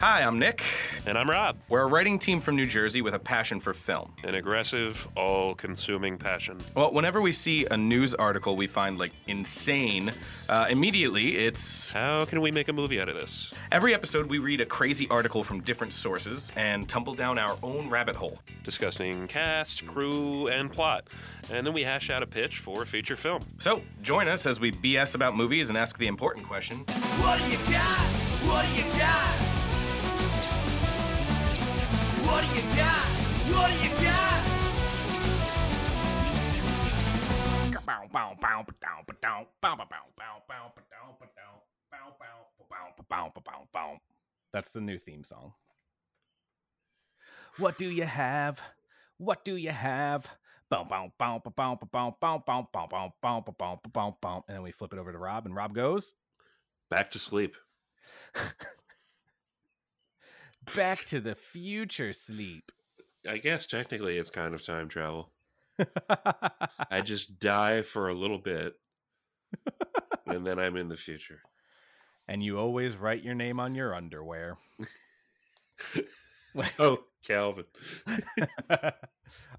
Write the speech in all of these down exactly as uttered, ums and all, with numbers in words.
Hi, I'm Nick. And I'm Rob. We're a writing team from New Jersey with a passion for film. An aggressive, all-consuming passion. Well, whenever we see a news article we find, like, insane, uh, immediately it's... how can we make a movie out of this? Every episode, we read a crazy article from different sources and tumble down our own rabbit hole. Discussing cast, crew, and plot. And then we hash out a pitch for a feature film. So, join us as we B S about movies and ask the important question. What do you got? What do you got? What do you got? What do you got? That's the new theme song. What do you have? What do you have? And then we flip it over to Rob, and Rob goes... back to sleep. Back to the future sleep. I guess technically it's kind of time travel. I just die for a little bit, and then I'm in the future. And you always write your name on your underwear. Oh, Calvin.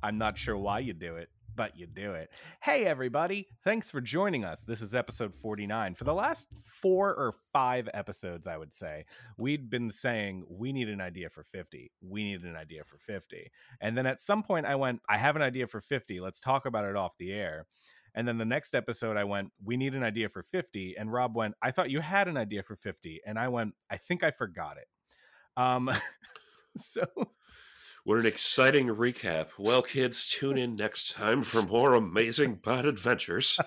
I'm not sure why you do it, but you do it. Hey, everybody. Thanks for joining us. This is episode forty-nine. For the last four or five episodes, I would say, we'd been saying, we need an idea for fifty. We need an idea for fifty. And then at some point I went, I have an idea for fifty. Let's talk about it off the air. And then the next episode I went, we need an idea for fifty. And Rob went, I thought you had an idea for fifty. And I went, I think I forgot it. Um, so... what an exciting recap. Well, kids, tune in next time for more amazing bot adventures.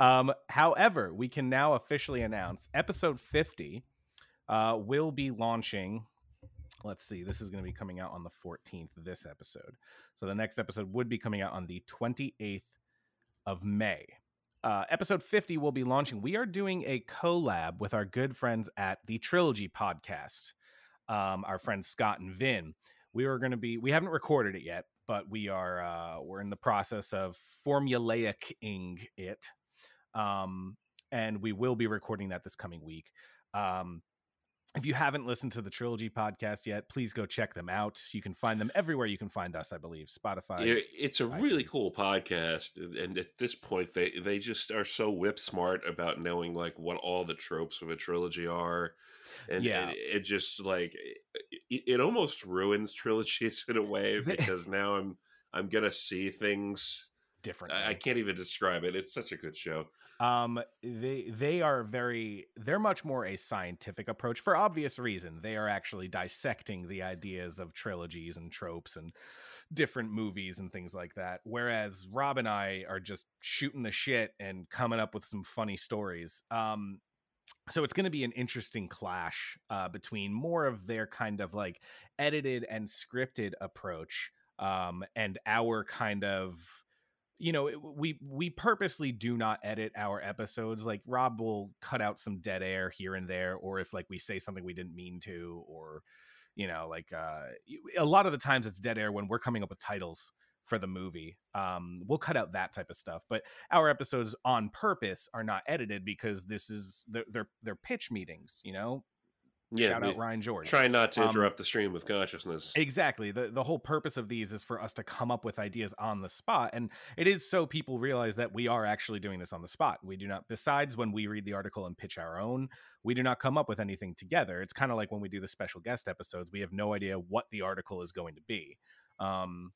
um, however, we can now officially announce episode fifty uh, will be launching. Let's see. This is going to be coming out on the fourteenth, this episode. So the next episode would be coming out on the twenty-eighth of May. Uh, episode fifty will be launching. We are doing a collab with our good friends at the Trilogy podcast, um, our friends Scott and Vin. We were going to be, we haven't recorded it yet, but we are, uh, we're in the process of formulaic-ing it. Um, and we will be recording that this coming week. Um, if you haven't listened to the Trilogy podcast yet, please go check them out. You can find them everywhere you can find us, I believe, Spotify. It's a iTunes. Really cool podcast. And at this point, they, they just are so whip smart about knowing like what all the tropes of a trilogy are. And yeah. it, it just like it, it almost ruins trilogies in a way, because now I'm I'm gonna see things different. I, I can't even describe it. It's such a good show. Um, they they are very they're much more a scientific approach for obvious reason. They are actually dissecting the ideas of trilogies and tropes and different movies and things like that. Whereas Rob and I are just shooting the shit and coming up with some funny stories. Um. So it's going to be an interesting clash uh, between more of their kind of like edited and scripted approach um, and our kind of, you know, we we purposely do not edit our episodes. Like Rob will cut out some dead air here and there, or if like we say something we didn't mean to, or, you know, like uh, a lot of the times it's dead air when we're coming up with titles for the movie. Um, we'll cut out that type of stuff, but our episodes on purpose are not edited because this is they're they're, they're pitch meetings, you know. Yeah, shout out Ryan George. Try not to interrupt um, the stream of consciousness. Exactly. the The whole purpose of these is for us to come up with ideas on the spot, and it is so people realize that we are actually doing this on the spot. We do not. Besides, when we read the article and pitch our own, we do not come up with anything together. It's kind of like when we do the special guest episodes; we have no idea what the article is going to be. Um,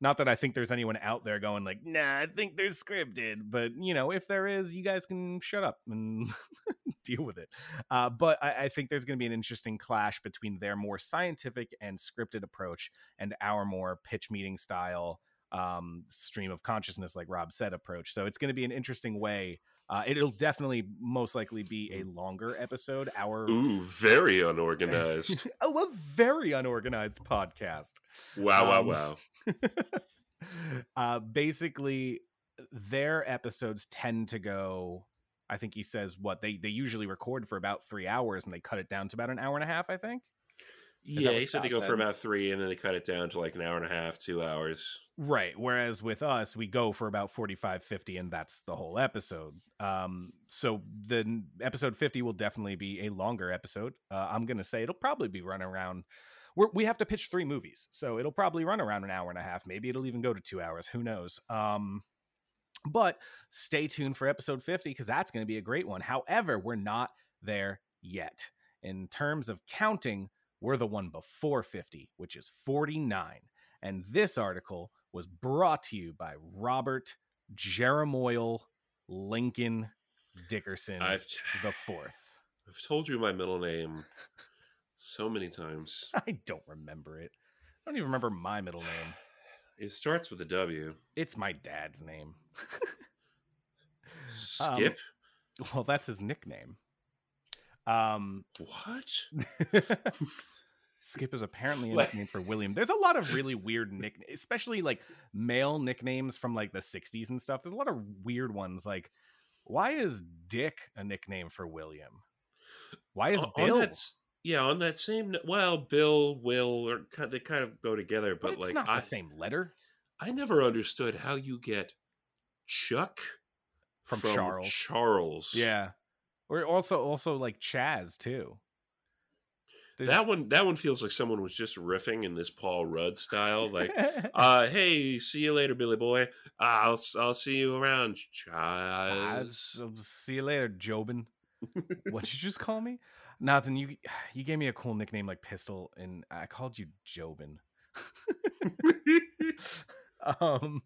Not that I think there's anyone out there going like, nah, I think they're scripted. But, you know, if there is, you guys can shut up and deal with it. Uh, but I, I think there's going to be an interesting clash between their more scientific and scripted approach and our more pitch meeting style um, stream of consciousness, like Rob said, approach. So it's going to be an interesting way. Uh, it'll definitely most likely be a longer episode. Our Ooh, very unorganized. Oh, a very unorganized podcast. Wow, um, wow, wow. uh, basically, their episodes tend to go, I think he says, what, they, they usually record for about three hours and they cut it down to about an hour and a half, I think. Yeah, he said they go for about three, and then they cut it down to like an hour and a half, two hours. Right. Whereas with us, we go for about forty-five, fifty, and that's the whole episode. Um, so the episode fifty will definitely be a longer episode. Uh, I'm going to say it'll probably be run around. We're, we have to pitch three movies, so it'll probably run around an hour and a half. Maybe it'll even go to two hours. Who knows? Um, but stay tuned for episode fifty, because that's going to be a great one. However, we're not there yet in terms of counting. We're the one before fifty, which is forty-nine. And this article was brought to you by Robert Jeremoyle Lincoln Dickerson I've t- the Fourth. I've told you my middle name so many times. I don't remember it. I don't even remember my middle name. It starts with a W. It's my dad's name. Skip? Um, well, that's his nickname. Um, what? Skip is apparently a nickname for William. There's a lot of really weird nicknames, especially like male nicknames from like the sixties and stuff. There's a lot of weird ones. Like, why is Dick a nickname for William? Why is on, Bill? On that, yeah, on that same. Well, Bill, Will, or they kind of go together, but, but it's like not I, the same letter. I never understood how you get Chuck from, from Charles. Charles, yeah. Or also, also like Chaz too. There's... That one, that one feels like someone was just riffing in this Paul Rudd style. Like, uh, hey, see you later, Billy boy. I'll, I'll see you around, Chaz. I'll see you later, Jobin. What did you just call me? Nothing. You, you gave me a cool nickname like Pistol, and I called you Jobin. um,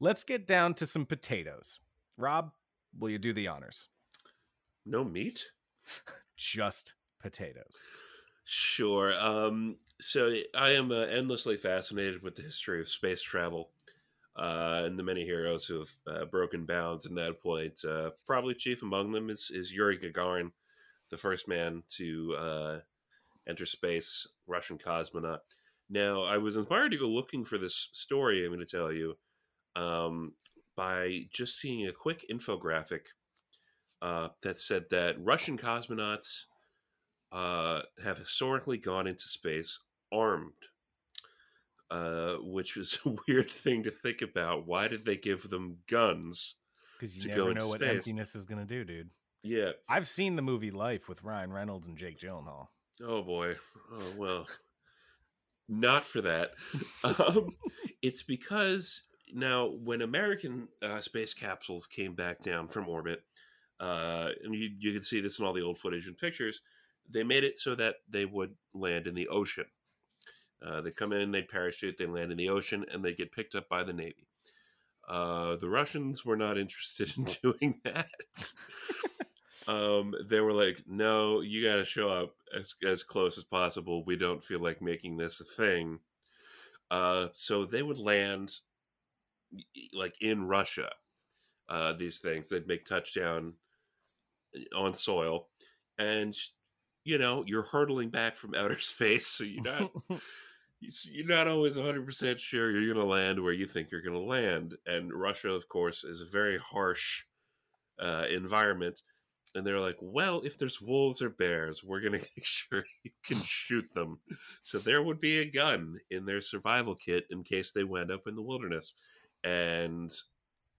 let's get down to some potatoes. Rob, will you do the honors? No meat? Just potatoes. Sure. Um, so I am uh, endlessly fascinated with the history of space travel uh, and the many heroes who have uh, broken bounds in that point. Uh, probably chief among them is, is Yuri Gagarin, the first man to uh, enter space, Russian cosmonaut. Now, I was inspired to go looking for this story, I'm going to tell you, um, by just seeing a quick infographic Uh, that said that Russian cosmonauts uh, have historically gone into space armed, uh, which is a weird thing to think about. Why did they give them guns? Because you never know what emptiness is going to do, dude. Yeah. I've seen the movie Life with Ryan Reynolds and Jake Gyllenhaal. Oh, boy. Oh, well. Not for that. Um, it's because now when American uh, space capsules came back down from orbit, Uh, and you, you can see this in all the old footage and pictures, they made it so that they would land in the ocean. Uh, they come in, they parachute, they land in the ocean, and they get picked up by the Navy. Uh, the Russians were not interested in doing that. um, they were like, no, you got to show up as, as close as possible. We don't feel like making this a thing. Uh, so they would land like in Russia. Uh, these things that make touchdown on soil, and you know you're hurtling back from outer space, so you're not you're not always one hundred percent sure you're going to land where you think you're going to land. And Russia, of course, is a very harsh uh, environment, and they're like, well, if there's wolves or bears, we're going to make sure you can shoot them. So there would be a gun in their survival kit in case they went up in the wilderness. And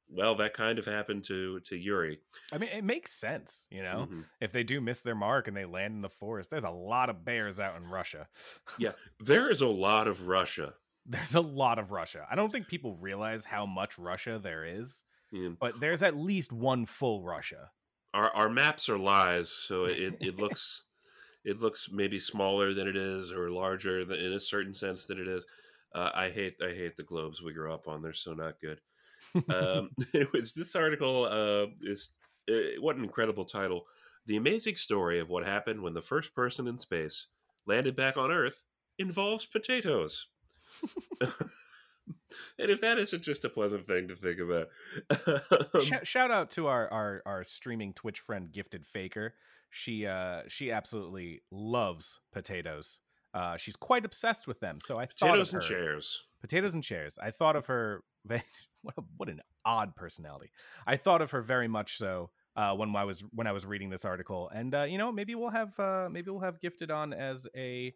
well, that kind of happened to, to Yuri. I mean, it makes sense, you know, mm-hmm. If they do miss their mark and they land in the forest, there's a lot of bears out in Russia. Yeah, there is a lot of Russia. There's a lot of Russia. I don't think people realize how much Russia there is, yeah. But there's at least one full Russia. Our our maps are lies, so it, it looks it looks maybe smaller than it is, or larger than, in a certain sense than it is. Uh, I hate I hate the globes we grew up on. They're so not good. um, it was this article. Uh, is uh, what an incredible title! The amazing story of what happened when the first person in space landed back on Earth involves potatoes. And if that isn't just a pleasant thing to think about, shout, shout out to our, our our streaming Twitch friend Gifted Faker. She uh she absolutely loves potatoes. Uh, she's quite obsessed with them. So I potatoes thought of her, and chairs. Potatoes and chairs. I thought of her. What, a, what an odd personality. I thought of her very much so uh, when I was when I was reading this article, and uh, you know, maybe we'll have uh, maybe we'll have Gifted on as a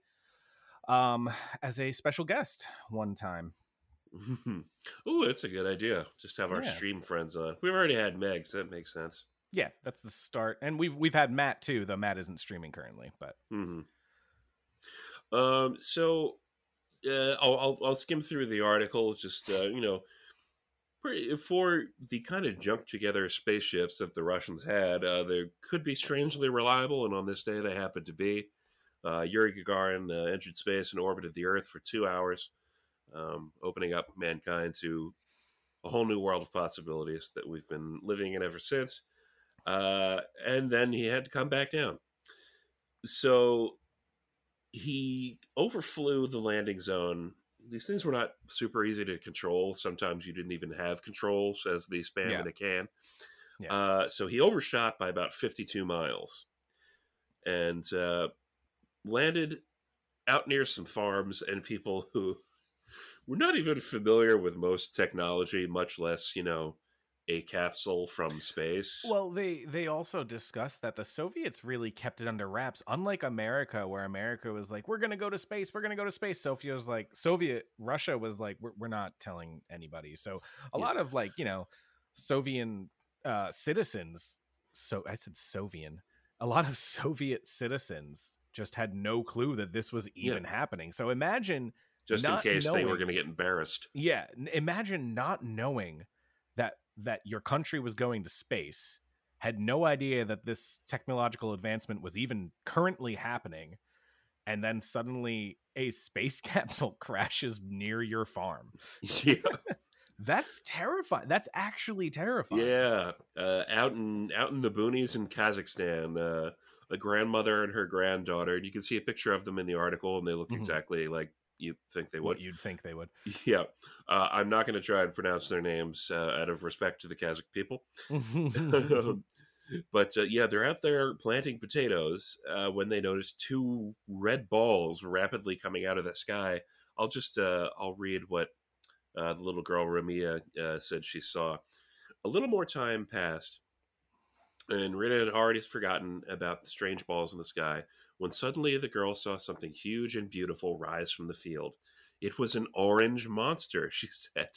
um, as a special guest one time. Mm-hmm. Oh, that's a good idea. Just have our yeah. stream friends on. We've already had Meg, so that makes sense. Yeah, that's the start. And we've we've had Matt too, though Matt isn't streaming currently. But mm-hmm. um, so uh, I'll, I'll I'll skim through the article. Just uh, you know, pretty, for the kind of junk together spaceships that the Russians had, uh, they could be strangely reliable, and on this day they happened to be. Uh, Yuri Gagarin uh, entered space and orbited the Earth for two hours. Um, opening up mankind to a whole new world of possibilities that we've been living in ever since. Uh, and then he had to come back down. So he overflew the landing zone. These things were not super easy to control. Sometimes you didn't even have controls as they span yeah. in a can. Yeah. Uh, so he overshot by about fifty-two miles and uh, landed out near some farms and people who... We're not even familiar with most technology, much less, you know, a capsule from space. Well, they, they also discussed that the Soviets really kept it under wraps, unlike America, where America was like, we're going to go to space. We're going to go to space. Sophia was like, Soviet Russia was like, we're, we're not telling anybody. So a yeah. lot of like, you know, Soviet uh, citizens. So I said Soviet. A lot of Soviet citizens just had no clue that this was even yeah. happening. So imagine... Just not in case knowing, they were going to get embarrassed. Yeah. Imagine not knowing that that your country was going to space, had no idea that this technological advancement was even currently happening, and then suddenly a space capsule crashes near your farm. Yeah. That's terrifying. That's actually terrifying. Yeah. Uh, out in out in the boonies in Kazakhstan, uh, a grandmother and her granddaughter, and you can see a picture of them in the article, and they look mm-hmm. exactly like you think they would. You'd think they would. Yeah. Uh, I'm not going to try and pronounce their names uh, out of respect to the Kazakh people. But uh, yeah, they're out there planting potatoes uh, when they notice two red balls rapidly coming out of the sky. I'll just, uh, I'll read what uh, the little girl Ramia uh, said she saw. A little more time passed and Rita had already forgotten about the strange balls in the sky when suddenly the girl saw something huge and beautiful rise from the field. It was an orange monster, she said.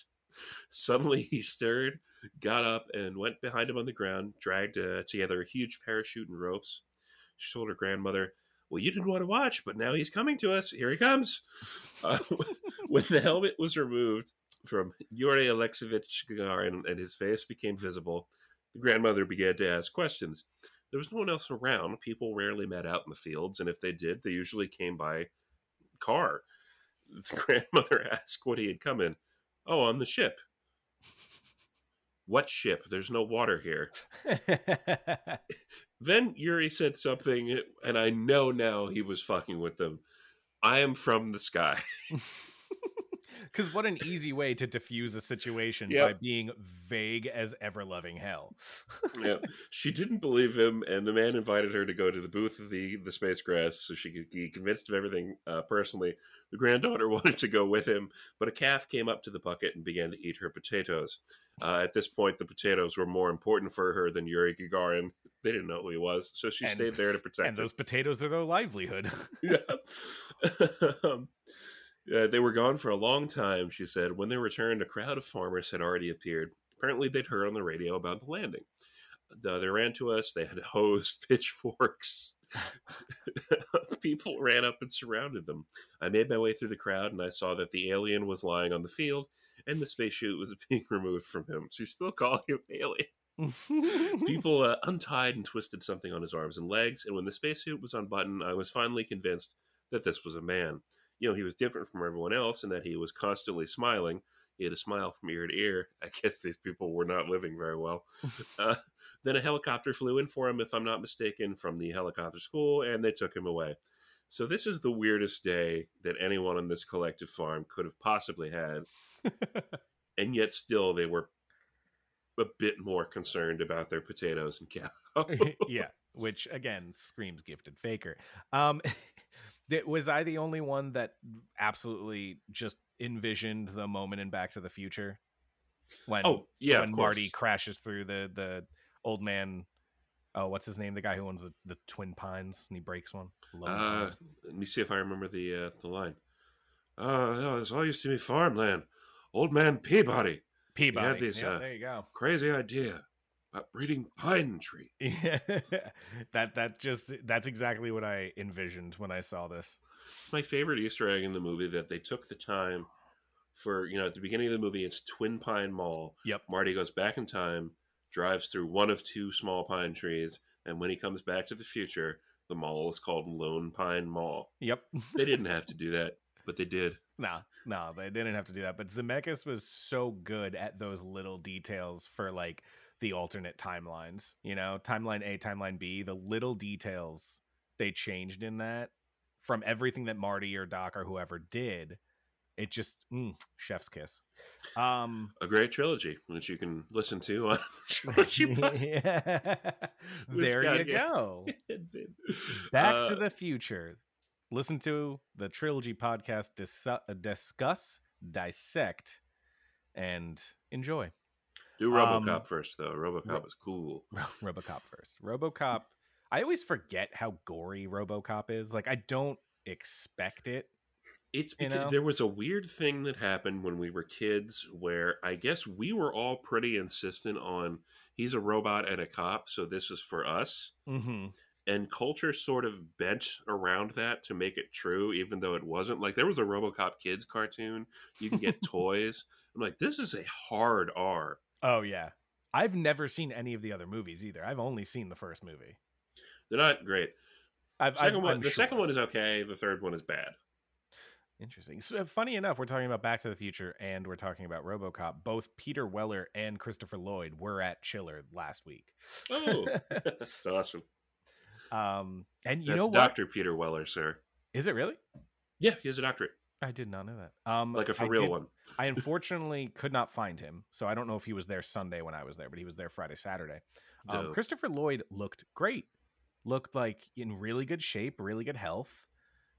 Suddenly he stirred, got up, and went behind him on the ground, dragged uh, together a huge parachute and ropes. She told her grandmother, well, you didn't want to watch, but now he's coming to us. Here he comes. Uh, when the helmet was removed from Yuri Alexevich Gagarin and his face became visible, the grandmother began to ask questions. There was no one else around. People rarely met out in the fields, and if they did, they usually came by car. The grandmother asked what he had come in. Oh, on the ship. What ship? There's no water here. Then Yuri said something, and I know now he was fucking with them. I am from the sky. Because what an easy way to diffuse a situation yep. by being vague as ever-loving hell. Yeah, she didn't believe him, and the man invited her to go to the booth of the, the spacecraft so she could be convinced of everything uh, personally. The granddaughter wanted to go with him, but a calf came up to the bucket and began to eat her potatoes. Uh, at this point, the potatoes were more important for her than Yuri Gagarin. They didn't know who he was, so she and, stayed there to protect him. And those him. potatoes are their livelihood. Yeah. um, Uh, they were gone for a long time, she said. When they returned, a crowd of farmers had already appeared. Apparently, they'd heard on the radio about the landing. Uh, they ran to us. They had hose, pitchforks. People ran up and surrounded them. I made my way through the crowd, and I saw that the alien was lying on the field, and the spacesuit was being removed from him. She's still calling him alien. People uh, untied and twisted something on his arms and legs, and when the spacesuit was unbuttoned, I was finally convinced that this was a man. You know, he was different from everyone else in that he was constantly smiling. He had a smile from ear to ear. I guess these people were not living very well. uh, then a helicopter flew in for him, if I'm not mistaken, from the helicopter school, and they took him away. So this is the weirdest day that anyone on this collective farm could have possibly had. And yet still they were a bit more concerned about their potatoes and cows. Yeah, which, again, screams Gifted Faker. Um Was I the only one that absolutely just envisioned the moment in Back to the Future when, oh, yeah, when Marty crashes through the, the old man oh, what's his name? The guy who owns the, the Twin Pines, and he breaks one. Uh, let me see if I remember the uh, the line. Uh, no, this all used to be farmland. Old man Peabody. Peabody. He had this, yeah, uh, there you go. Crazy idea about breeding pine tree. Yeah. that that just that's exactly what I envisioned when I saw this. My favorite Easter egg in the movie that they took the time for, you know, at the beginning of the movie, it's Twin Pine Mall. Yep. Marty goes back in time, drives through one of two small pine trees, and when he comes back to the future, the mall is called Lone Pine Mall. Yep. They didn't have to do that, but they did. No, no, they didn't have to do that. But Zemeckis was so good at those little details for, like, the alternate timelines. You know, timeline A, timeline B, the little details they changed in that from everything that Marty or Doc or whoever did. It just, mm, chef's kiss. Um, a great trilogy, which you can listen to on Trilogy. Yeah. There you go. Back uh, to the Future. Listen to the Trilogy podcast, dis- discuss, dissect, and enjoy. Do RoboCop um, first, though. RoboCop Ro- is cool. Ro- RoboCop first. RoboCop. I always forget how gory RoboCop is. Like, I don't expect it. It's because you know? There was a weird thing that happened when we were kids where I guess we were all pretty insistent on he's a robot and a cop, so this is for us. Mm-hmm. And culture sort of bent around that to make it true, even though it wasn't. Like, there was a RoboCop kids cartoon. You can get toys. I'm like, this is a hard R. Oh, yeah. I've never seen any of the other movies either. I've only seen the first movie. They're not great. I've, second I've, one, the sure. second one is okay. The third one is bad. Interesting. So, funny enough, we're talking about Back to the Future and we're talking about RoboCop. Both Peter Weller and Christopher Lloyd were at Chiller last week. Oh, that's awesome. Um, and you that's know what? Doctor Peter Weller, sir. Is it really? Yeah, he has a doctorate. I did not know that. Um, like a for I real did, one. I unfortunately could not find him, so I don't know if he was there Sunday when I was there, but he was there Friday, Saturday. Um, Christopher Lloyd looked great. Looked like in really good shape, really good health.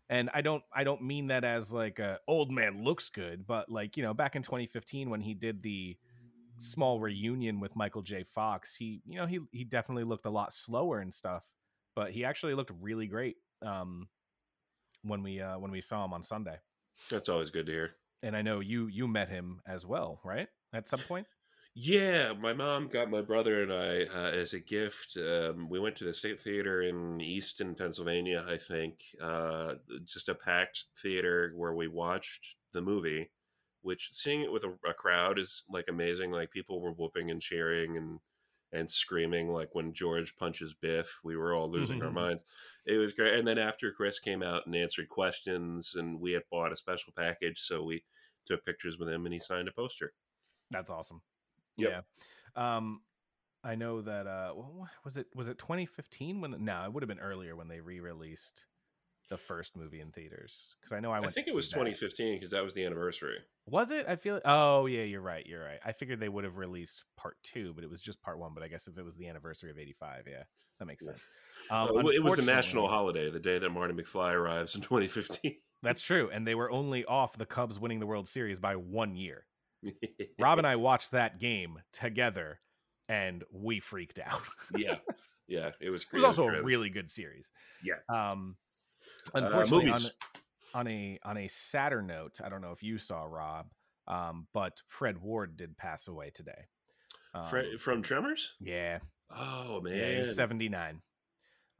And I don't I don't mean that as like a old man looks good, but like, you know, back in twenty fifteen when he did the small reunion with Michael J. Fox, he, you know, he he definitely looked a lot slower and stuff, but he actually looked really great um, when we uh, when we saw him on Sunday. That's always good to hear. And I know you you met him as well, right? At some point? Yeah, my mom got my brother and I uh, as a gift. Um, we went to the State Theater in Easton, Pennsylvania, I think. Uh, just a packed theater where we watched the movie, which seeing it with a, a crowd is like amazing. Like people were whooping and cheering and, and screaming. Like when George punches Biff, we were all losing mm-hmm. our minds. It was great. And then after Chris came out and answered questions and we had bought a special package. So we took pictures with him and he signed a poster. That's awesome. Yep. Yeah. Um, I know that, uh, was it, was it twenty fifteen when, no, it would have been earlier when they re-released the first movie in theaters. Cause I know I went, I think to it was twenty fifteen that. Cause that was the anniversary. Was it? I feel, oh yeah, you're right. You're right. I figured they would have released part two, but it was just part one. But I guess if it was the anniversary of eighty-five, yeah, that makes yeah. sense. Um, well, it was a national holiday, the day that Marty McFly arrives in twenty fifteen. That's true. And they were only off the Cubs winning the World Series by one year. Rob and I watched that game together and we freaked out. yeah. Yeah. It was crazy. It was also a really good series. Yeah. Um, unfortunately, uh, on, on a on a sadder note, I don't know if you saw, Rob, um, but Fred Ward did pass away today. Um, Fred, from Tremors? Yeah. Oh, man. Yeah, he's seventy-nine.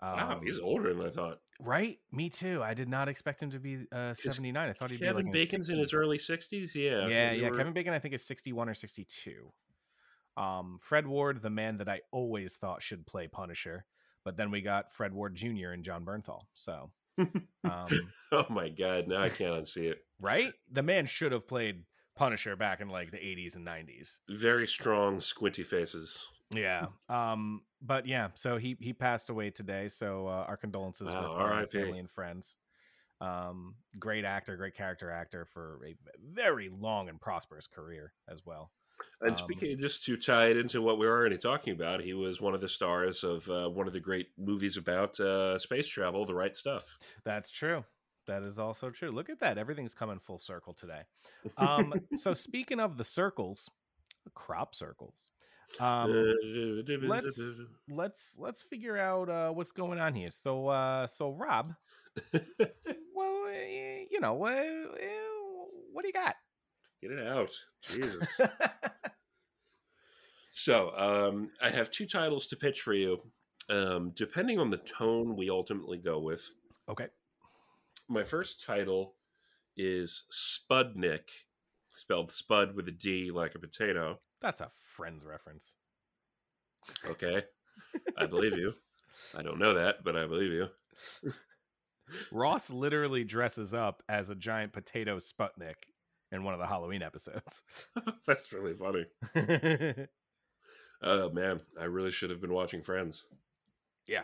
Um, wow, he's older than I thought. Right? Me too. I did not expect him to be uh, seventy-nine. I thought he'd Kevin be like Bacon's in his, in his early sixties. Yeah. Yeah. I mean, yeah. Were... Kevin Bacon, I think, is sixty-one or sixty-two. Um, Fred Ward, the man that I always thought should play Punisher, but then we got Fred Ward Junior and John Bernthal. So, um, oh my God, now I can't unsee it. Right? The man should have played Punisher back in like the eighties and nineties. Very strong, squinty faces. Yeah. Um, but yeah, so he, he passed away today. So uh, our condolences wow, with our family and friends. Um, great actor, great character actor for a very long and prosperous career as well. And um, speaking just to tie it into what we were already talking about, he was one of the stars of uh, one of the great movies about uh, space travel, The Right Stuff. That's true. That is also true. Look at that. Everything's coming full circle today. Um, so speaking of the circles, crop circles. Um, let's let's let's figure out uh, what's going on here. So uh, so Rob, well, you know, what, what do you got? Get it out, Jesus. So um, I have two titles to pitch for you. Um, depending on the tone we ultimately go with. Okay. My first title is Spudnik, spelled Spud with a D like a potato. That's a Friends reference. Okay. I believe you. I don't know that, but I believe you. Ross literally dresses up as a giant potato Sputnik in one of the Halloween episodes. That's really funny. Oh, man. I really should have been watching Friends. Yeah,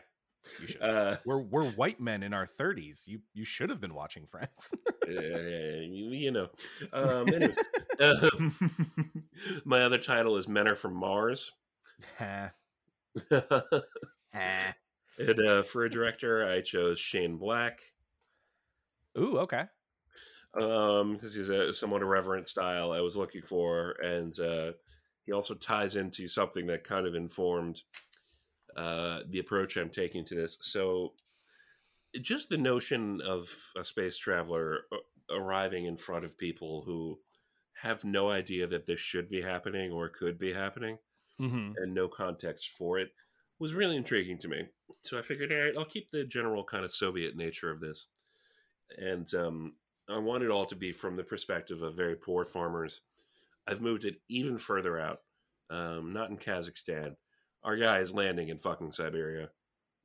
you should. Uh, we're we're white men in our thirties. You you should have been watching Friends. uh, you, you know. Um, anyways, um, my other title is Men Are From Mars. and uh, for a director, I chose Shane Black. Ooh, okay. Um, because he's a somewhat irreverent style I was looking for, and uh, he also ties into something that kind of informed Uh, the approach I'm taking to this. So just the notion of a space traveler arriving in front of people who have no idea that this should be happening or could be happening, mm-hmm. and no context for it, was really intriguing to me. So I figured, all right, I'll keep the general kind of Soviet nature of this. And um, I want it all to be from the perspective of very poor farmers. I've moved it even further out, um, not in Kazakhstan. Our guy is landing in fucking Siberia.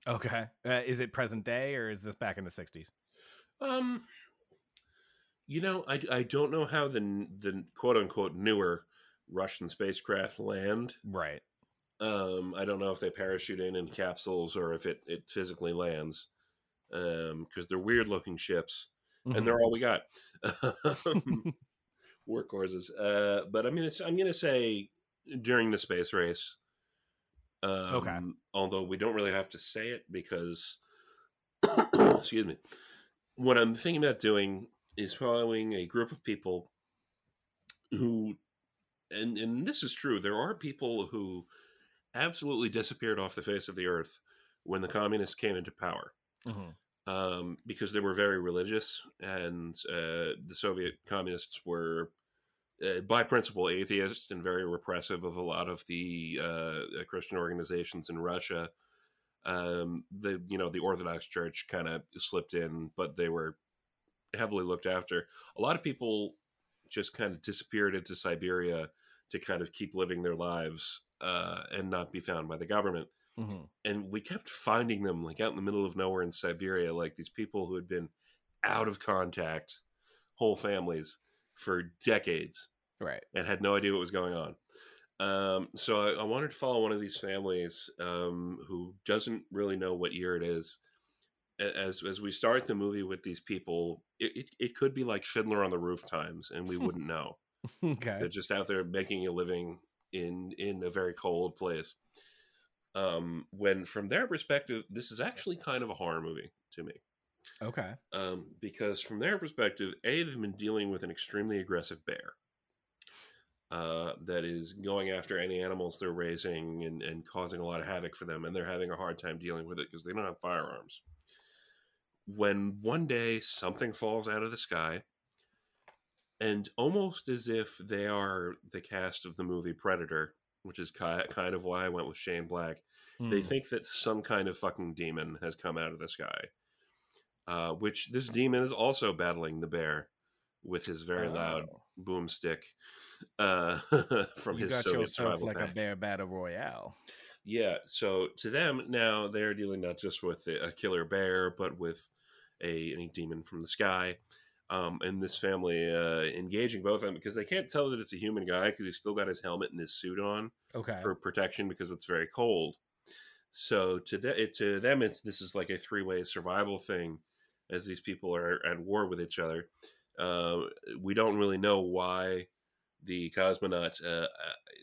Okay. Uh, is it present day or is this back in the sixties? Um, you know, I, I don't know how the the quote unquote newer Russian spacecraft land. Right. Um, I don't know if they parachute in in capsules or if it, it physically lands. Um, because they're weird looking ships, mm-hmm. and they're all we got. Workhorses. Uh, but I mean, it's, I'm going to say during the space race. Um, okay. Although we don't really have to say it because, excuse me, what I'm thinking about doing is following a group of people who, and, and this is true, there are people who absolutely disappeared off the face of the earth when the communists came into power, mm-hmm. um, because they were very religious, and uh, the Soviet communists were... Uh, by principle atheists and very repressive of a lot of the uh, Christian organizations in Russia. Um, the you know the Orthodox Church kind of slipped in, but they were heavily looked after. A lot of people just kind of disappeared into Siberia to kind of keep living their lives uh, and not be found by the government. Mm-hmm. And we kept finding them like out in the middle of nowhere in Siberia, like these people who had been out of contact, whole families, for decades, right, and had no idea what was going on. Um, so I, I wanted to follow one of these families um, who doesn't really know what year it is. As as we start the movie with these people, it, it, it could be like Fiddler on the Roof times, and we wouldn't know. Okay, they're just out there making a living in in a very cold place. Um, when from their perspective, this is actually kind of a horror movie to me. Okay. Um, because from their perspective, A, they've been dealing with an extremely aggressive bear uh, that is going after any animals they're raising and, and causing a lot of havoc for them. And they're having a hard time dealing with it because they don't have firearms. When one day something falls out of the sky, and almost as if they are the cast of the movie Predator, which is ki- kind of why I went with Shane Black, mm. they think that some kind of fucking demon has come out of the sky. Uh, which this demon is also battling the bear with his very oh. loud boomstick uh, from you his got Soviet yourself like pack. A bear battle royale. Yeah, so to them now they're dealing not just with a killer bear, but with a, a demon from the sky. Um, and this family uh, engaging both of them because they can't tell that it's a human guy because he's still got his helmet and his suit on okay. for protection because it's very cold. So to, the, to them, it's this is like a three-way survival thing. As these people are at war with each other, uh, we don't really know why the cosmonaut uh,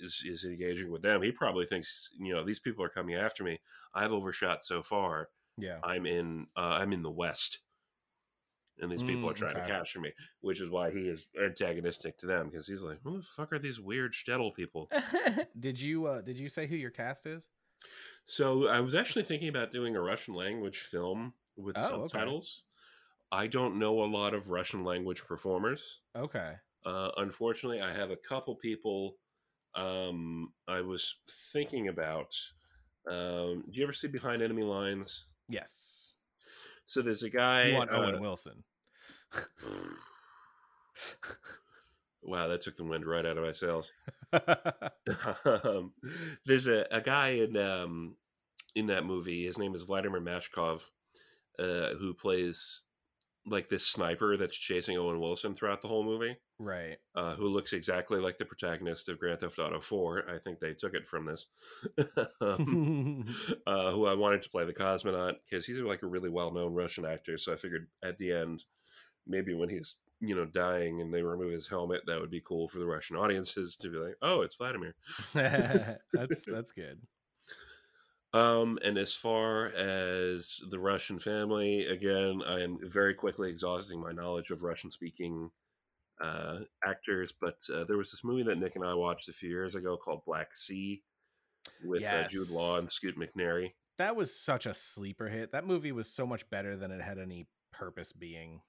is, is engaging with them. He probably thinks, you know, these people are coming after me. I've overshot so far. Yeah, I'm in. Uh, I'm in the West. and these people mm, are trying okay. to capture me, which is why he is antagonistic to them, because he's like, who the fuck are these weird shtetl people? Did you uh, did you say who your cast is? So I was actually thinking about doing a Russian language film with oh, subtitles. Okay. I don't know a lot of Russian language performers. Okay. Uh, unfortunately, I have a couple people um, I was thinking about. Um, do you ever see Behind Enemy Lines? Yes. So there's a guy. You want uh, Owen Wilson? Wow, that took the wind right out of my sails. um, there's a, a guy in um, in that movie. His name is Vladimir Mashkov, uh, who plays like this sniper that's chasing Owen Wilson throughout the whole movie. Right. Uh, who looks exactly like the protagonist of Grand Theft Auto four. I think they took it from this. um, uh, who I wanted to play the cosmonaut, because he's like a really well-known Russian actor. So I figured at the end, maybe when he's, you know, dying and they remove his helmet, that would be cool for the Russian audiences to be like, oh, it's Vladimir. that's that's good. Um, and as far as the Russian family, again, I am very quickly exhausting my knowledge of Russian-speaking uh, actors, but uh, there was this movie that Nick and I watched a few years ago called Black Sea with yes. uh, Jude Law and Scoot McNairy. That was such a sleeper hit. That movie was so much better than it had any purpose being.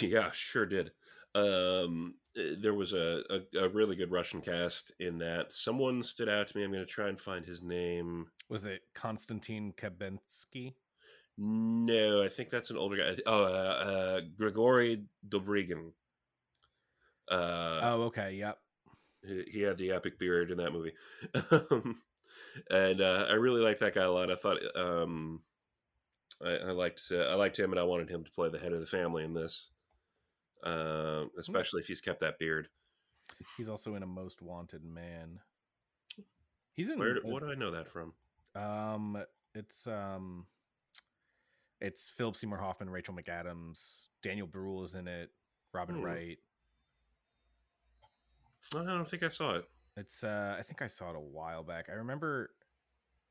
Yeah, sure did. Um, there was a, a, a really good Russian cast in that. Someone stood out to me. I'm going to try and find his name. Was it Konstantin Kabensky? No, I think that's an older guy. Oh, uh, uh, Grigory Dobrygin. Uh, oh, okay, yep. He, he had the epic beard in that movie. And uh, I really liked that guy a lot. I thought... Um, I, I liked uh, I liked him, and I wanted him to play the head of the family in this, uh, especially if he's kept that beard. He's also in A Most Wanted Man. He's in. Where do, what do I know that from? Um, it's um, it's Philip Seymour Hoffman, Rachel McAdams, Daniel Brühl is in it, Robin hmm. Wright. I don't think I saw it. It's uh, I think I saw it a while back. I remember.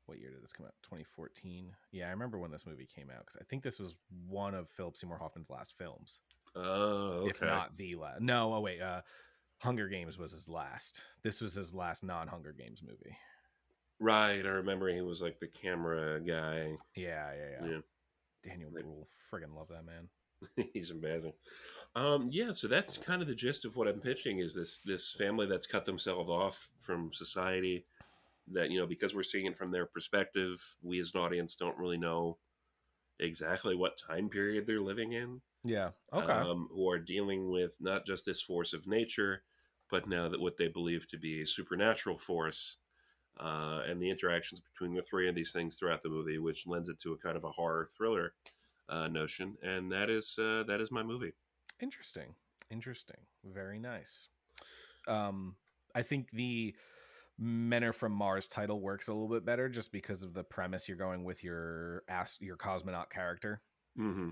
What year did this come out? twenty fourteen. Yeah, I remember when this movie came out, because I think this was one of Philip Seymour Hoffman's last films. Oh, okay. If not the last. No, oh wait. Uh, Hunger Games was his last. This was his last non-Hunger Games movie. Right. I remember he was like the camera guy. Yeah, yeah, yeah. yeah. Daniel Brühl. Friggin' love that man. He's amazing. Um, yeah, so that's kind of the gist of what I'm pitching is this this family that's cut themselves off from society. That, you know, because we're seeing it from their perspective, we as an audience don't really know exactly what time period they're living in. Yeah. Okay. Um, who are dealing with not just this force of nature, but now that what they believe to be a supernatural force, uh, and the interactions between the three of these things throughout the movie, which lends it to a kind of a horror thriller uh, notion. And that is uh, that is my movie. Interesting. Interesting. Very nice. Um, I think the Men Are From Mars title works a little bit better just because of the premise you're going with your ass, your cosmonaut character. Mm-hmm.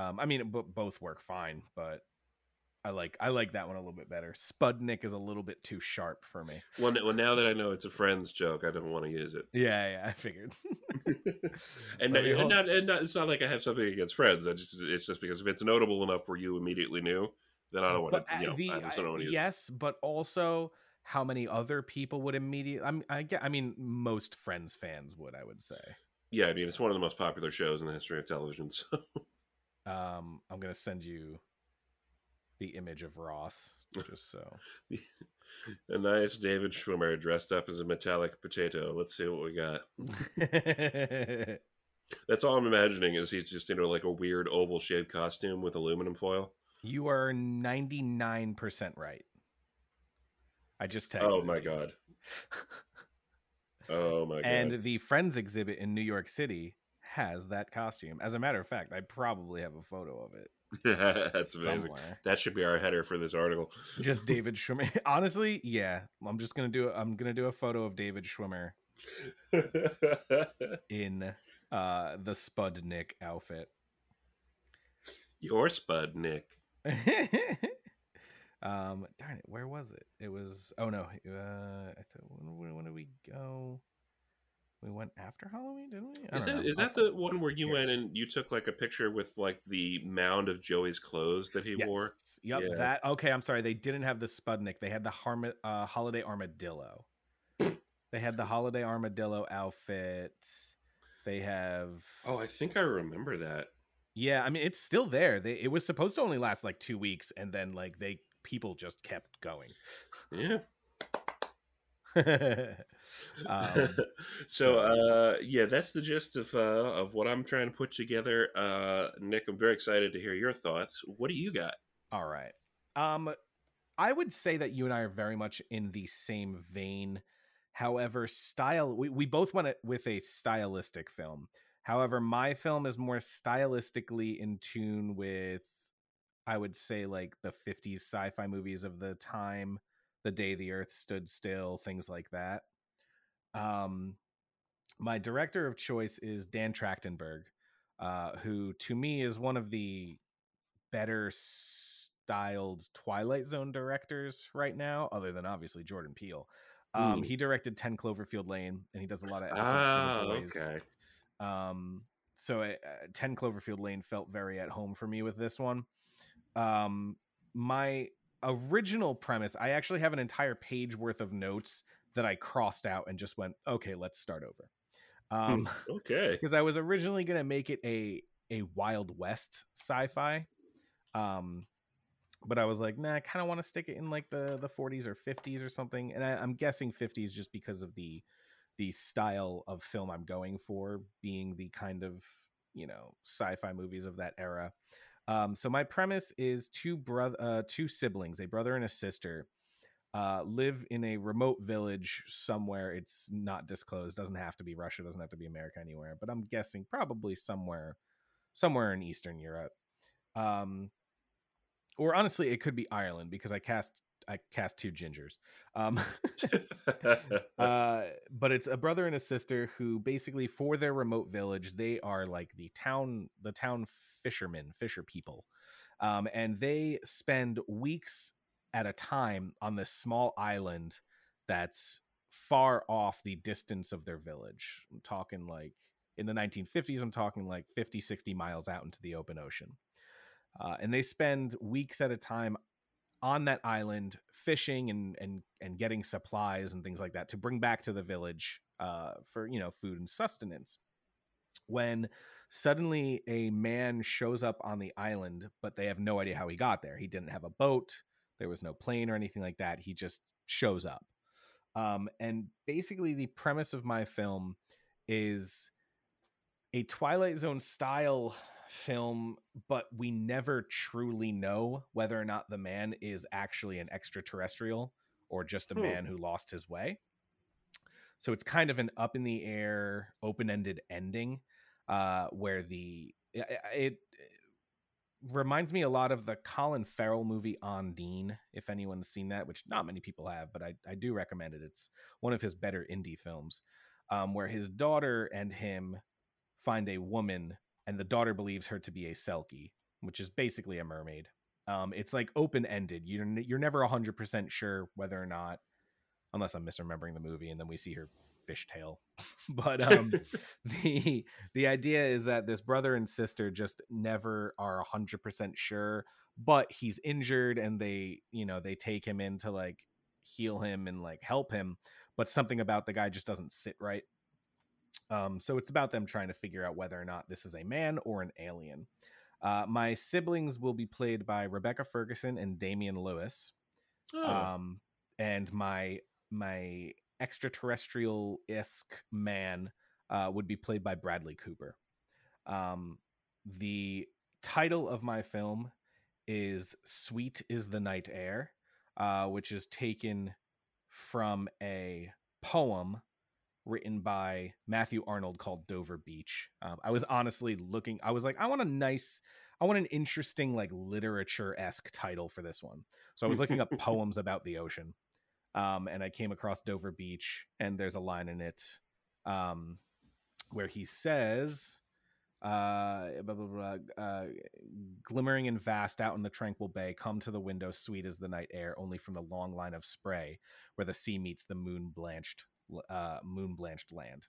Um, I mean, b- both work fine, but I like, I like that one a little bit better. Spudnik is a little bit too sharp for me. Well, well now that I know it's a Friends joke, I don't want to use it. Yeah. Yeah. I figured. and, not, and, not, and not, it's not like I have something against Friends. I just, it's just because if it's notable enough where you immediately knew, then I don't want to, you know, the, I just don't want to use yes, it. Yes. But also, how many other people would immediately... I'm, I, I mean, most Friends fans would, I would say. Yeah, I mean, it's one of the most popular shows in the history of television, so... Um, I'm going to send you the image of Ross, just so... A nice David Schwimmer dressed up as a metallic potato. Let's see what we got. That's all I'm imagining, is he's just into like a weird oval-shaped costume with aluminum foil. You are ninety-nine percent right. I just texted. Oh my god! Oh my god! And the Friends exhibit in New York City has that costume. As a matter of fact, I probably have a photo of it. That's somewhere. Amazing. That should be our header for this article. Just David Schwimmer. Honestly, yeah. I'm just gonna do. I'm gonna do a photo of David Schwimmer in uh, the Spudnik outfit. Your Spudnik. Um, darn it, where was it? It was, oh no, uh, I thought, when, when did we go? we went after Halloween, didn't we? I is that, is that the one where you went and you took like a picture with like the mound of Joey's clothes that he yes. wore? Yep. Yeah. That. Okay. I'm sorry. They didn't have the Spudnik. They had the Harma, uh, holiday armadillo. They had the holiday armadillo outfit. They have. Oh, I think I remember that. Yeah. I mean, it's still there. They, it was supposed to only last like two weeks. And then like they people just kept going. Yeah. um, so uh yeah that's the gist of uh of what I'm trying to put together. uh Nick, I'm very excited to hear your thoughts. What do you got? All right, um I would say that you and I are very much in the same vein. However, style we, we both went with a stylistic film. However, my film is more stylistically in tune with, I would say, like the fifties sci-fi movies of the time. The Day the Earth Stood Still, things like that. Um, my director of choice is Dan Trachtenberg, uh, who to me is one of the better styled Twilight Zone directors right now, other than obviously Jordan Peele. Um, mm. He directed ten Cloverfield Lane, and he does a lot of ah, okay. Um, so uh, ten Cloverfield Lane felt very at home for me with this one. Um, my... original premise, I actually have an entire page worth of notes that I crossed out and just went, okay, let's start over. Um, okay. Because I was originally going to make it a, a Wild West sci-fi. Um, but I was like, nah, I kind of want to stick it in like the, the forties or fifties or something. And I, I'm guessing fifties just because of the, the style of film I'm going for being the kind of, you know, sci-fi movies of that era. Um, so my premise is two brother, uh, two siblings, a brother and a sister, uh, live in a remote village somewhere. It's not disclosed. Doesn't have to be Russia. Doesn't have to be America, anywhere. But I'm guessing probably somewhere, somewhere in Eastern Europe. Um, or honestly, it could be Ireland because I cast I cast two gingers. Um, uh, but it's a brother and a sister who basically, for their remote village, they are like the town the town. fishermen, fisher people. Um, and they spend weeks at a time on this small island that's far off the distance of their village. I'm talking like in the nineteen fifties, I'm talking like fifty, sixty miles out into the open ocean. Uh, and they spend weeks at a time on that island fishing and, and, and getting supplies and things like that to bring back to the village uh, for, you know, food and sustenance. When suddenly a man shows up on the island, but they have no idea how he got there. He didn't have a boat. There was no plane or anything like that. He just shows up. Um, and basically the premise of my film is a Twilight Zone style film, but we never truly know whether or not the man is actually an extraterrestrial or just a hmm. man who lost his way. So it's kind of an up in the air, open-ended ending uh, where the it, it reminds me a lot of the Colin Farrell movie Ondine, if anyone's seen that, which not many people have, but I, I do recommend it. It's one of his better indie films um, where his daughter and him find a woman and the daughter believes her to be a Selkie, which is basically a mermaid. Um, it's like open-ended. You're, you're never one hundred percent sure whether or not, unless I'm misremembering the movie, and then we see her fishtail. But um, the the idea is that this brother and sister just never are one hundred percent sure, but he's injured, and they, you know, they take him in to, like, heal him and, like, help him, but something about the guy just doesn't sit right. Um, so it's about them trying to figure out whether or not this is a man or an alien. Uh, my siblings will be played by Rebecca Ferguson and Damian Lewis. Oh. Um, and my... my extraterrestrial-esque man uh, would be played by Bradley Cooper. Um, the title of my film is Sweet is the Night Air, uh, which is taken from a poem written by Matthew Arnold called Dover Beach. Um, I was honestly looking, I was like, I want a nice, I want an interesting, like, literature-esque title for this one. So I was looking up poems about the ocean. Um, and I came across Dover Beach, and there's a line in it um, where he says, uh, blah, blah, blah, uh, glimmering and vast out in the tranquil bay, come to the window, sweet as the night air, only from the long line of spray where the sea meets the moon blanched, uh, moon blanched land.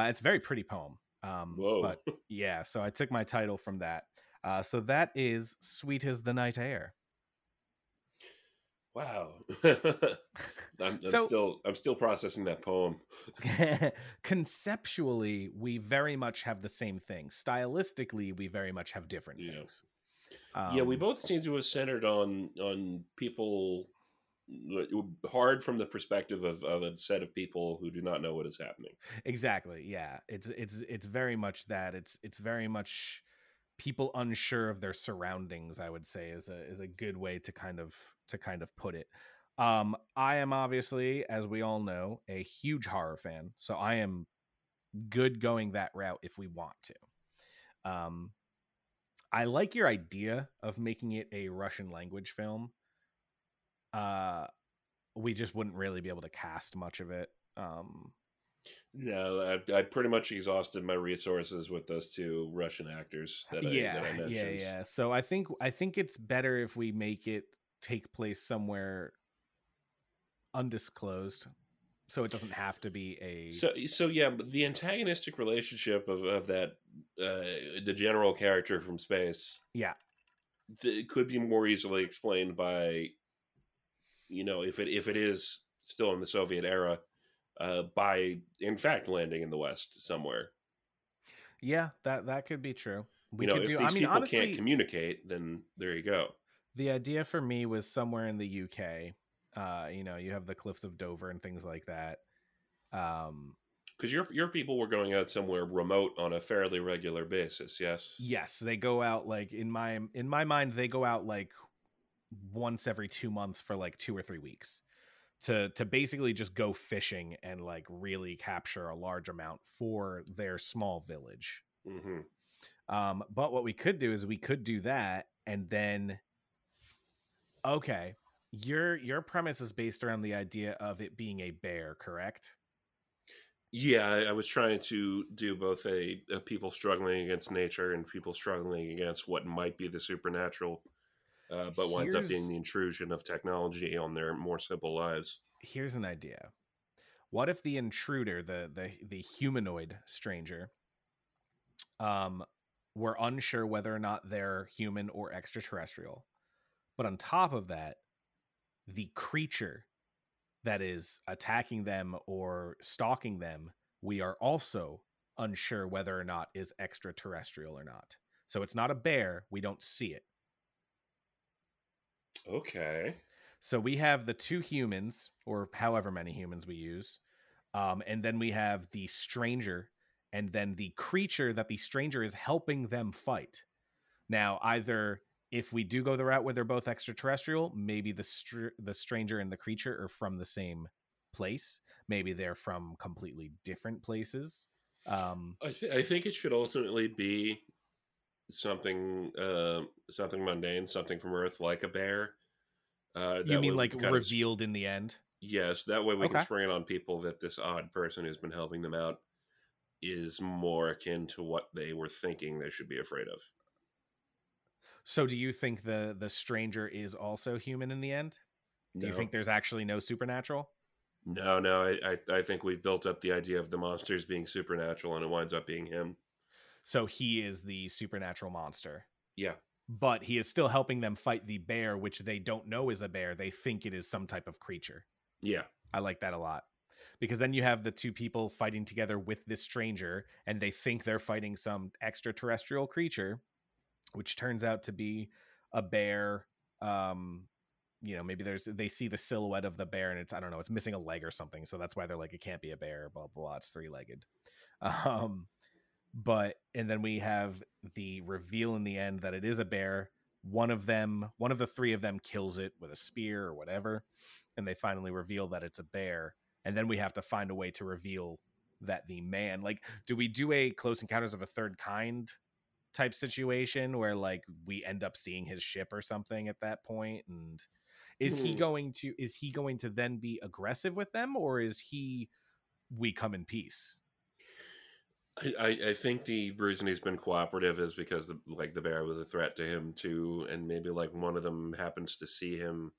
Uh, it's a very pretty poem. Um, Whoa. But yeah, so I took my title from that. Uh, so that is Sweet as the Night Air. Wow. I'm, I'm so, still I'm still processing that poem. Conceptually, we very much have the same thing. Stylistically, we very much have different yeah. things. Um, yeah, we both seem to have centered on on people hard from the perspective of, of a set of people who do not know what is happening. Exactly. Yeah. It's it's it's very much that. It's it's very much people unsure of their surroundings, I would say, is a is a good way to kind of to kind of put it. Um, I am obviously, as we all know, a huge horror fan, so I am good going that route if we want to. Um, I like your idea of making it a Russian language film. Uh, we just wouldn't really be able to cast much of it. Um, no, I, I pretty much exhausted my resources with those two Russian actors that I, yeah, that I mentioned. Yeah, yeah. So I think I think it's better if we make it take place somewhere undisclosed, so it doesn't have to be a so so yeah. But the antagonistic relationship of of that uh, the general character from space, yeah, th- could be more easily explained by, you know, if it if it is still in the Soviet era, uh, by in fact landing in the West somewhere. Yeah, that that could be true. We you know, could if do, these I mean, people honestly, can't communicate, then there you go. The idea for me was somewhere in the U K. Uh, you know, you have the Cliffs of Dover and things like that. Um, because your your people were going out somewhere remote on a fairly regular basis, yes. Yes, they go out like in my in my mind they go out like once every two months for like two or three weeks to to basically just go fishing and like really capture a large amount for their small village. Mm-hmm. Um, but what we could do is we could do that and then. Okay, your your premise is based around the idea of it being a bear, correct? Yeah, I, I was trying to do both a, a people struggling against nature and people struggling against what might be the supernatural, uh, but winds here's, up being the intrusion of technology on their more simple lives. Here's an idea. What if the intruder, the the, the humanoid stranger, um, were unsure whether or not they're human or extraterrestrial? But on top of that, the creature that is attacking them or stalking them, we are also unsure whether or not is extraterrestrial or not. So it's not a bear. We don't see it. Okay. So we have the two humans, or however many humans we use, um, and then we have the stranger, and then the creature that the stranger is helping them fight. Now, either... if we do go the route where they're both extraterrestrial, maybe the str- the stranger and the creature are from the same place. Maybe they're from completely different places. Um, I, th- I think it should ultimately be something uh, something mundane, something from Earth, like a bear. Uh, you mean like revealed of, in the end? Yes, that way we okay. can spring it on people that this odd person who's been helping them out is more akin to what they were thinking they should be afraid of. So do you think the, the stranger is also human in the end? Do no. you think there's actually no supernatural? No, no. I, I I think we've built up the idea of the monsters being supernatural and it winds up being him. So he is the supernatural monster. Yeah. But he is still helping them fight the bear, which they don't know is a bear. They think it is some type of creature. Yeah. I like that a lot. Because then you have the two people fighting together with this stranger and they think they're fighting some extraterrestrial creature, which turns out to be a bear. Um, you know, maybe there's they see the silhouette of the bear and it's, I don't know, it's missing a leg or something. So that's why they're like, it can't be a bear, blah, blah, blah. It's three-legged. Um, but, and then we have the reveal in the end that it is a bear. One of them, one of the three of them kills it with a spear or whatever. And they finally reveal that it's a bear. And then we have to find a way to reveal that the man, like, do we do a Close Encounters of a Third Kind type situation where like we end up seeing his ship or something at that point? And is he going to is he going to then be aggressive with them, or is he we come in peace? I, I think the reason he's been cooperative is because the, like the bear was a threat to him too, and maybe like one of them happens to see him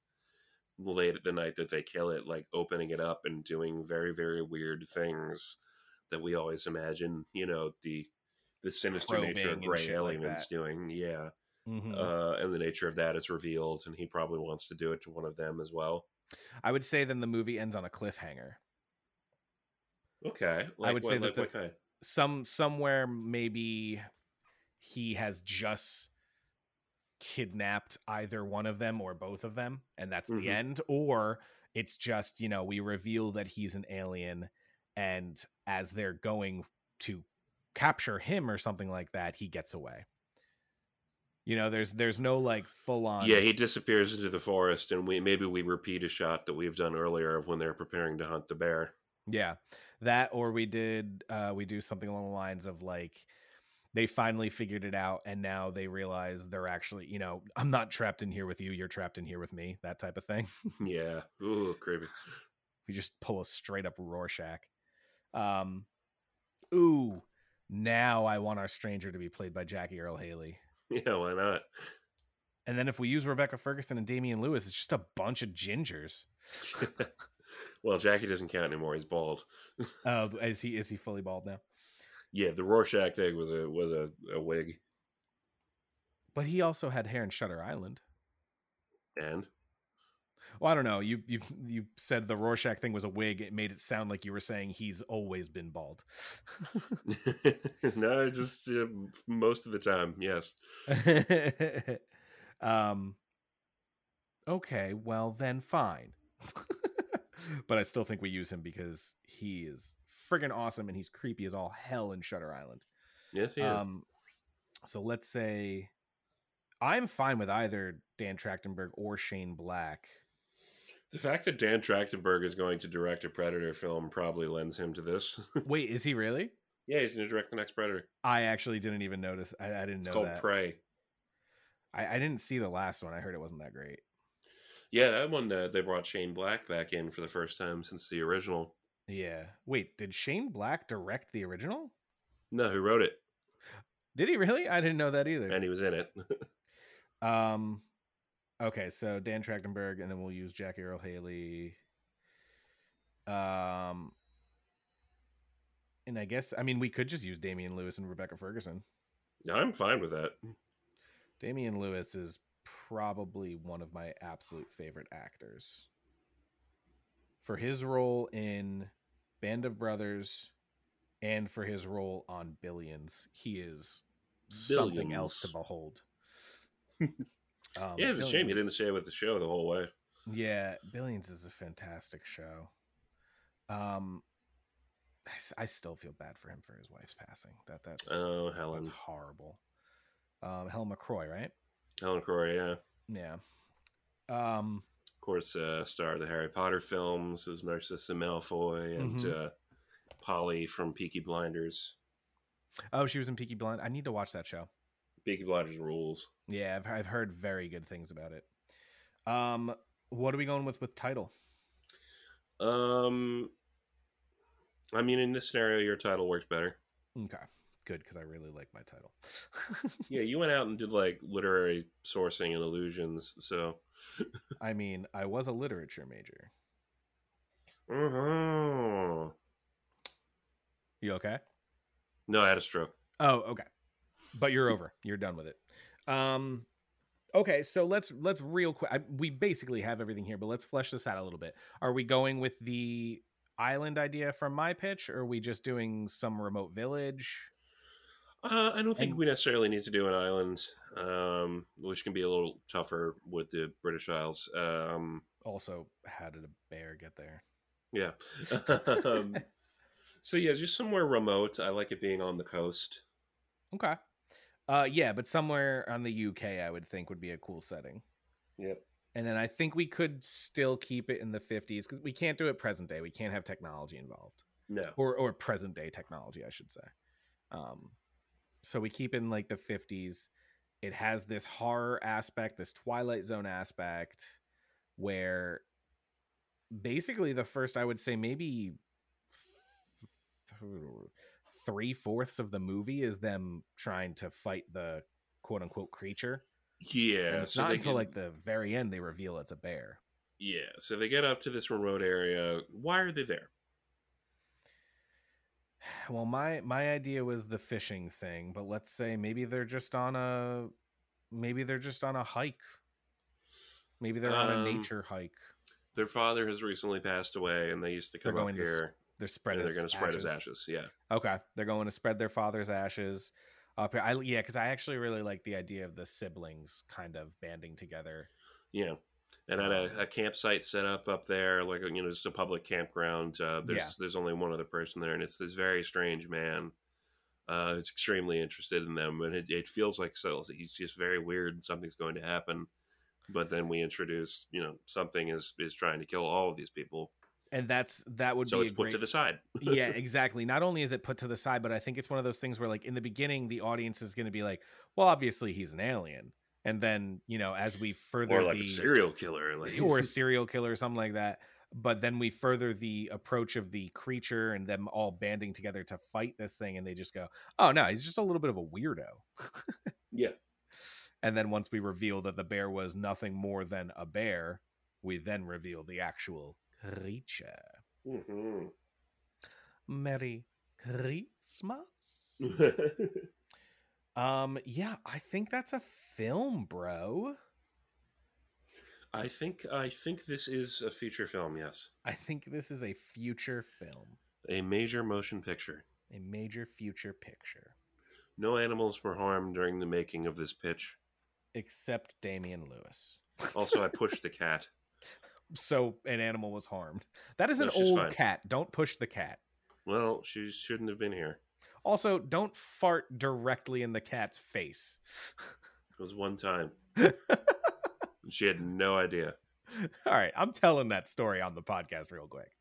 late at the night that they kill it, like opening it up and doing very, very weird things that we always imagine, you know, the the sinister probing nature of gray aliens like doing. Yeah. Mm-hmm. Uh, and the nature of that is revealed, and he probably wants to do it to one of them as well. I would say then the movie ends on a cliffhanger. Okay. Like, I would what, say like, that the, kind? some somewhere maybe he has just kidnapped either one of them or both of them, and that's mm-hmm. the end. Or it's just, you know, we reveal that he's an alien, and as they're going to capture him or something like that, he gets away. You know, there's there's no like full on. Yeah, he disappears into the forest, and we maybe we repeat a shot that we've done earlier of when they're preparing to hunt the bear. Yeah, that or we did uh, we do something along the lines of like they finally figured it out, and now they realize they're actually, you know, I'm not trapped in here with you, you're trapped in here with me, that type of thing. Yeah, ooh, creepy. We just pull a straight up Rorschach. Um, ooh, now I want our stranger to be played by Jackie Earle Haley. Yeah, why not? And then if we use Rebecca Ferguson and Damian Lewis, it's just a bunch of gingers. Well, Jackie doesn't count anymore. He's bald. uh, is he? Is he fully bald now? Yeah, the Rorschach thing was a was a, a wig. But he also had hair in Shutter Island. And? Well, I don't know. You you you said the Rorschach thing was a wig. It made it sound like you were saying he's always been bald. No, just uh, most of the time, yes. um. Okay, well then, fine. But I still think we use him because he is friggin' awesome, and he's creepy as all hell in Shutter Island. Yes, he um, is. So let's say I'm fine with either Dan Trachtenberg or Shane Black. The fact that Dan Trachtenberg is going to direct a Predator film probably lends him to this. Wait, is he really? Yeah, he's going to direct the next Predator. I actually didn't even notice. I, I didn't it's know called that. It's called Prey. I, I didn't see the last one. I heard it wasn't that great. Yeah, that one, uh, they brought Shane Black back in for the first time since the original. Yeah. Wait, did Shane Black direct the original? No, who wrote it? Did he really? I didn't know that either. And he was in it. um. Okay, so Dan Trachtenberg, and then we'll use Jackie Earle Haley. Um, and I guess, I mean, we could just use Damian Lewis and Rebecca Ferguson. Yeah, I'm fine with that. Damian Lewis is probably one of my absolute favorite actors for his role in Band of Brothers and for his role on Billions. He is Billions. Something else to behold. um, yeah, it's Billions. A shame he didn't stay with the show the whole way. Yeah, Billions is a fantastic show. Um, I, I still feel bad for him for his wife's passing. That that's oh Helen, that's horrible. Um, Helen McCrory, right? Helen McCrory, yeah, yeah. Um, of course, uh, star of the Harry Potter films is Narcissa Malfoy and mm-hmm. uh, Polly from Peaky Blinders. Oh, she was in Peaky Blinders. I need to watch that show. Peaky Blinders rules. Yeah, I've I've heard very good things about it. Um, what are we going with with title? Um, I mean, in this scenario, your title works better. Okay. Good, because I really like my title. Yeah, you went out and did like literary sourcing and allusions, so I mean, I was a literature major. Mm-hmm. You okay? No, I had a stroke. Oh, okay. But you're over. You're done with it. Um, okay, so let's let's real quick. I, we basically have everything here, but let's flesh this out a little bit. Are we going with the island idea from my pitch, or are we just doing some remote village? Uh, I don't think and, we necessarily need to do an island, um, which can be a little tougher with the British Isles. Um, also, how did a bear get there? Yeah. um, so, yeah, just somewhere remote. I like it being on the coast. Okay. Uh, yeah, but somewhere on the U K, I would think, would be a cool setting. Yep. And then I think we could still keep it in the fifties, because we can't do it present day. We can't have technology involved. No. Or, or present day technology, I should say. Um So we keep in like the fifties. It has this horror aspect, this Twilight Zone aspect, where basically the first, I would say maybe th- three fourths of the movie is them trying to fight the quote unquote creature. Yeah. And it's so not until get, like the very end they reveal it's a bear. Yeah. So they get up to this remote area. Why are they there? Well, my my idea was the fishing thing, but let's say maybe they're just on a maybe they're just on a hike. Maybe they're um, on a nature hike. Their father has recently passed away, and they used to come up here. To, they're spreading. They're going to spread his ashes. Yeah. Okay, they're going to spread their father's ashes up here. I, yeah, because I actually really like the idea of the siblings kind of banding together. Yeah. And at a, a campsite set up up there, like, you know, just a public campground. Uh, there's yeah. there's only one other person there, and it's this very strange man uh, who's extremely interested in them. And it, it feels like so he's just very weird, and something's going to happen. But then we introduce, you know, something is is trying to kill all of these people. And that's that would so be so it's put great... to the side. Yeah, exactly. Not only is it put to the side, but I think it's one of those things where, like, in the beginning, the audience is going to be like, well, obviously he's an alien. And then, you know, as we further or like the, a serial killer, like. or a serial killer or something like that. But then we further the approach of the creature and them all banding together to fight this thing. And they just go, oh, no, he's just a little bit of a weirdo. Yeah. And then once we reveal that the bear was nothing more than a bear, we then reveal the actual creature. Mm-hmm. Merry Christmas. Um, yeah, I think that's a film, bro. I think I think this is a feature film, yes. I think this is a future film. A major motion picture. A major future picture. No animals were harmed during the making of this pitch. Except Damian Lewis. Also, I pushed the cat. So an animal was harmed. That is an no, old cat. Don't push the cat. Well, she shouldn't have been here. Also, don't fart directly in the cat's face. It was one time. She had no idea. All right. I'm telling that story on the podcast real quick.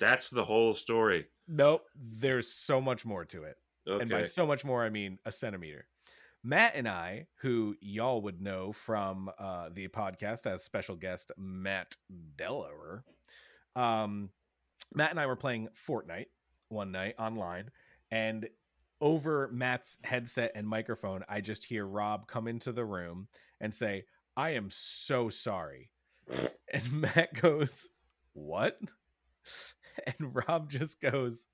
That's the whole story. Nope. There's so much more to it. Okay. And by so much more, I mean a centimeter. Matt and I, who y'all would know from uh, the podcast as special guest Matt Delaware, um, Matt and I were playing Fortnite one night online, and over Matt's headset and microphone, I just hear Rob come into the room and say, I am so sorry. And Matt goes, what? And Rob just goes,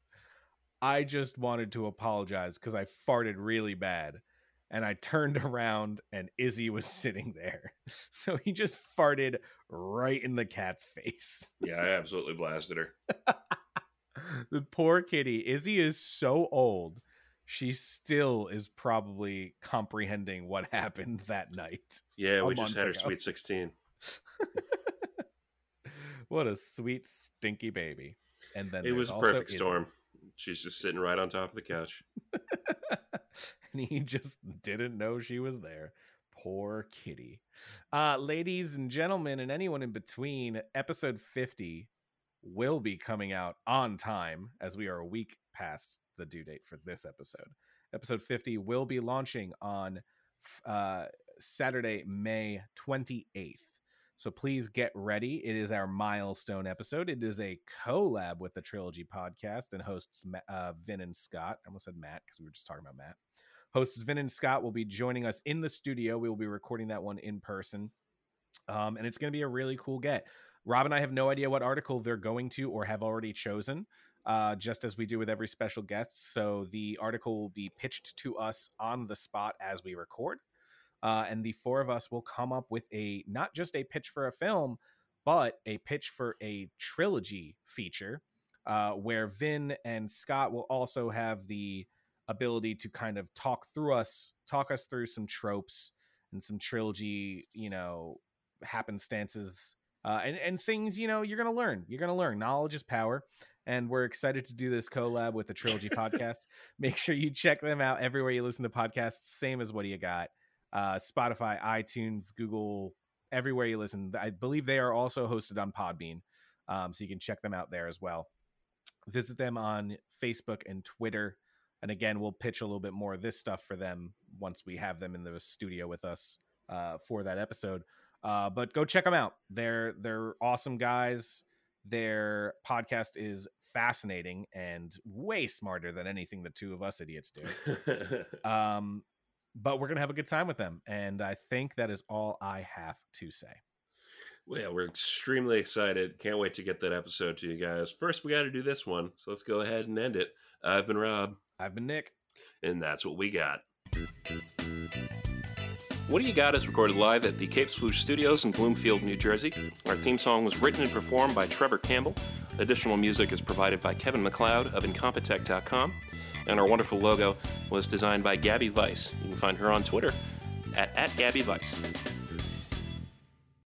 I just wanted to apologize because I farted really bad. And I turned around and Izzy was sitting there. So he just farted right in the cat's face. Yeah, I absolutely blasted her. The poor kitty. Izzy is so old. She still is probably comprehending what happened that night. Yeah, we just had her sweet sixteen. What a sweet, stinky baby. And then it was a perfect storm. She's just sitting right on top of the couch. And he just didn't know she was there. Poor kitty. Uh, ladies and gentlemen, and anyone in between, episode fifty will be coming out on time, as we are a week past the due date for this episode. Episode fifty will be launching on uh, Saturday, May twenty-eighth. So please get ready. It is our milestone episode. It is a collab with the Trilogy podcast and hosts uh, Vin and Scott. I almost said Matt because we were just talking about Matt. Hosts Vin and Scott will be joining us in the studio. We will be recording that one in person. Um, and it's going to be a really cool get. Rob and I have no idea what article they're going to or have already chosen, uh, just as we do with every special guest. So the article will be pitched to us on the spot as we record. Uh, and the four of us will come up with a not just a pitch for a film, but a pitch for a trilogy feature uh, where Vin and Scott will also have the ability to kind of talk through us, talk us through some tropes and some trilogy, you know, happenstances. Uh, and, and things, you know, you're going to learn. You're going to learn. Knowledge is power. And we're excited to do this collab with the Trilogy podcast. Make sure you check them out everywhere you listen to podcasts. Same as What Do You Got? Uh, Spotify, iTunes, Google, everywhere you listen. I believe they are also hosted on Podbean. Um, so you can check them out there as well. Visit them on Facebook and Twitter. And again, we'll pitch a little bit more of this stuff for them once we have them in the studio with us uh, for that episode. Uh, but go check them out. They're they're awesome guys. Their podcast is fascinating and way smarter than anything the two of us idiots do. um, but we're going to have a good time with them. And I think that is all I have to say. Well, yeah, we're extremely excited. Can't wait to get that episode to you guys. First, we got to do this one, so let's go ahead and end it. I've been Rob. I've been Nick. And that's what we got. What Do You Got is recorded live at the Cape Swoosh Studios in Bloomfield, New Jersey. Our theme song was written and performed by Trevor Campbell. Additional music is provided by Kevin MacLeod of Incompetech dot com. And our wonderful logo was designed by Gabby Weiss. You can find her on Twitter at, at Gabby Weiss.